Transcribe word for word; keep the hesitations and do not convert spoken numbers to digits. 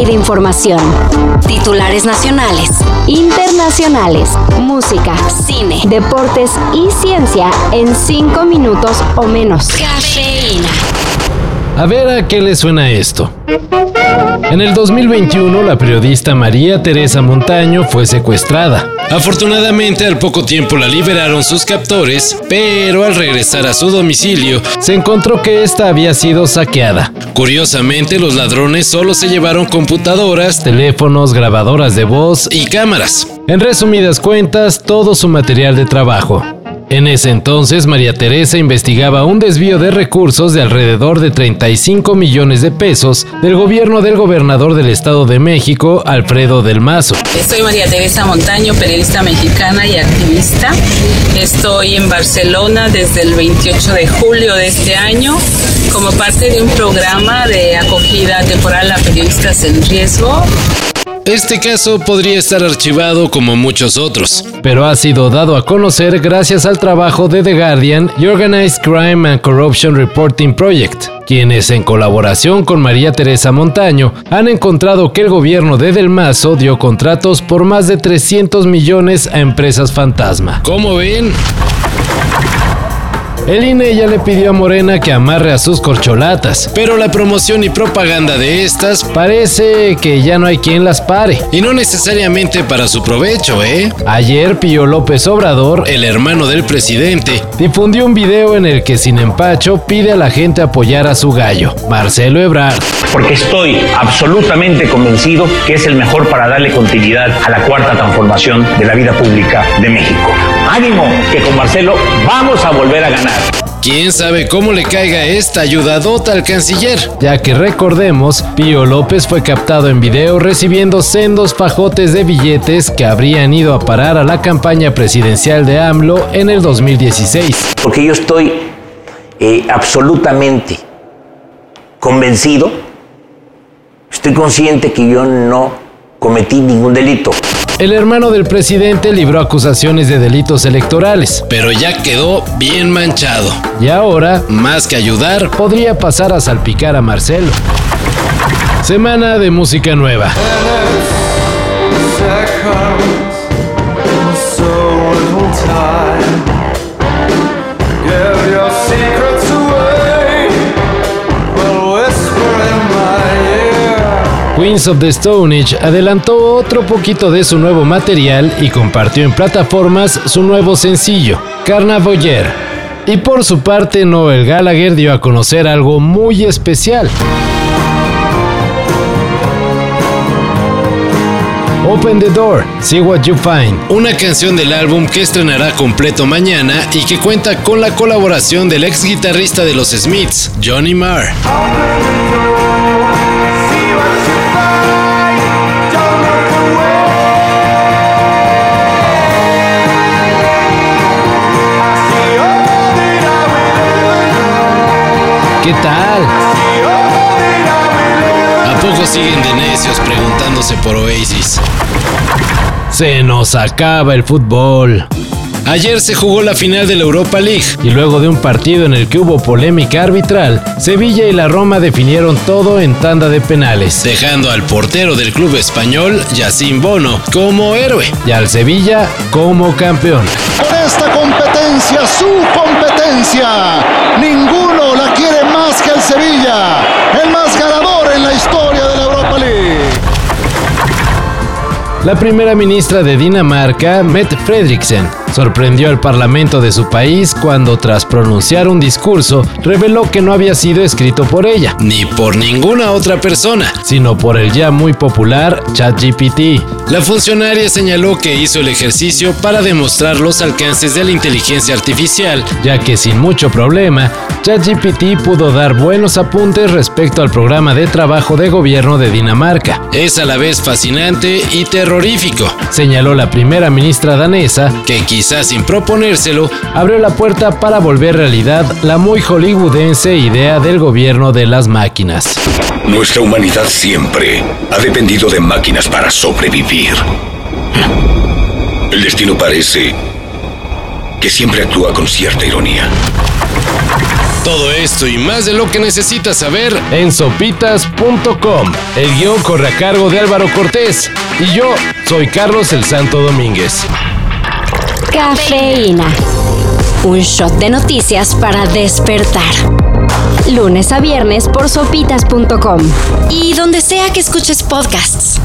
y de información. Titulares nacionales, internacionales, música, cine, deportes y ciencia en cinco minutos o menos. Cafeína. A ver a qué le suena esto. En el dos mil veintiuno, la periodista María Teresa Montaño fue secuestrada. Afortunadamente, al poco tiempo la liberaron sus captores, pero al regresar a su domicilio, se encontró que esta había sido saqueada. Curiosamente, los ladrones solo se llevaron computadoras, teléfonos, grabadoras de voz y cámaras. En resumidas cuentas, todo su material de trabajo. En ese entonces, María Teresa investigaba un desvío de recursos de alrededor de treinta y cinco millones de pesos del gobierno del gobernador del Estado de México, Alfredo del Mazo. Soy María Teresa Montaño, periodista mexicana y activista. Estoy en Barcelona desde el veintiocho de julio de este año como parte de un programa de acogida temporal a periodistas en riesgo. Este caso podría estar archivado como muchos otros, pero ha sido dado a conocer gracias al trabajo de The Guardian y Organized Crime and Corruption Reporting Project, quienes en colaboración con María Teresa Montaño han encontrado que el gobierno de Del Mazo dio contratos por más de trescientos millones a empresas fantasma. ¿Cómo ven? El I N E ya le pidió a Morena que amarre a sus corcholatas, pero la promoción y propaganda de estas parece que ya no hay quien las pare. Y no necesariamente para su provecho, ¿eh? Ayer Pío López Obrador, el hermano del presidente, difundió un video en el que sin empacho pide a la gente apoyar a su gallo, Marcelo Ebrard. Porque estoy absolutamente convencido que es el mejor para darle continuidad a la cuarta transformación de la vida pública de México. Ánimo, que con Marcelo vamos a volver a ganar. ¿Quién sabe cómo le caiga esta ayudadota al canciller? Ya que recordemos, Pío López fue captado en video recibiendo sendos fajotes de billetes que habrían ido a parar a la campaña presidencial de AMLO en el dos mil dieciséis. Porque yo estoy eh, absolutamente convencido, estoy consciente que yo no cometí ningún delito. El hermano del presidente libró acusaciones de delitos electorales, pero ya quedó bien manchado. Y ahora, más que ayudar, podría pasar a salpicar a Marcelo. Semana de música nueva. Queens of the Stone Age adelantó otro poquito de su nuevo material y compartió en plataformas su nuevo sencillo, Carnavoyer. Y por su parte, Noel Gallagher dio a conocer algo muy especial. Open the Door, See What You Find, una canción del álbum que estrenará completo mañana y que cuenta con la colaboración del ex guitarrista de los Smiths, Johnny Marr. ¿Qué tal? ¿A poco siguen de necios preguntándose por Oasis? Se nos acaba el fútbol. Ayer se jugó la final de la Europa League y luego de un partido en el que hubo polémica arbitral, Sevilla y la Roma definieron todo en tanda de penales, dejando al portero del club español, Yassine Bono, como héroe y al Sevilla como campeón. Por esta competencia, su competencia, ninguno la quiere más que el Sevilla, el más ganador en la historia de la Europa League. La primera ministra de Dinamarca, Mette Frederiksen, sorprendió al parlamento de su país cuando, tras pronunciar un discurso, reveló que no había sido escrito por ella, ni por ninguna otra persona, sino por el ya muy popular ChatGPT. La funcionaria señaló que hizo el ejercicio para demostrar los alcances de la inteligencia artificial, ya que sin mucho problema, ChatGPT pudo dar buenos apuntes respecto al programa de trabajo de gobierno de Dinamarca. Es a la vez fascinante y terrorífico, señaló la primera ministra danesa, que quizás sin proponérselo, abrió la puerta para volver realidad la muy hollywoodense idea del gobierno de las máquinas. Nuestra humanidad siempre ha dependido de máquinas para sobrevivir. El destino parece que siempre actúa con cierta ironía. Todo esto y más de lo que necesitas saber en sopitas punto com. El guión corre a cargo de Álvaro Cortés y yo soy Carlos El Santo Domínguez. Cafeína. Un shot de noticias para despertar. Lunes a viernes por sopitas punto com y donde sea que escuches podcasts.